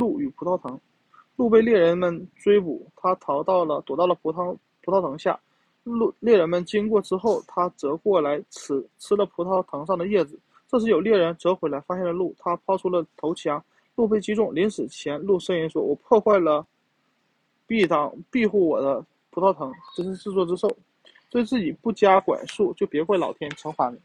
鹿与葡萄藤。鹿被猎人们追捕，他躲到了葡萄藤下。猎人们经过之后，他折过来吃了葡萄藤上的叶子。这时有猎人折回来，发现了鹿，他抛出了投枪，鹿被击中。临死前，鹿呻吟说：“我破坏了庇护我的葡萄藤，真是自作自受。对自己不加管束，就别怪老天惩罚你。”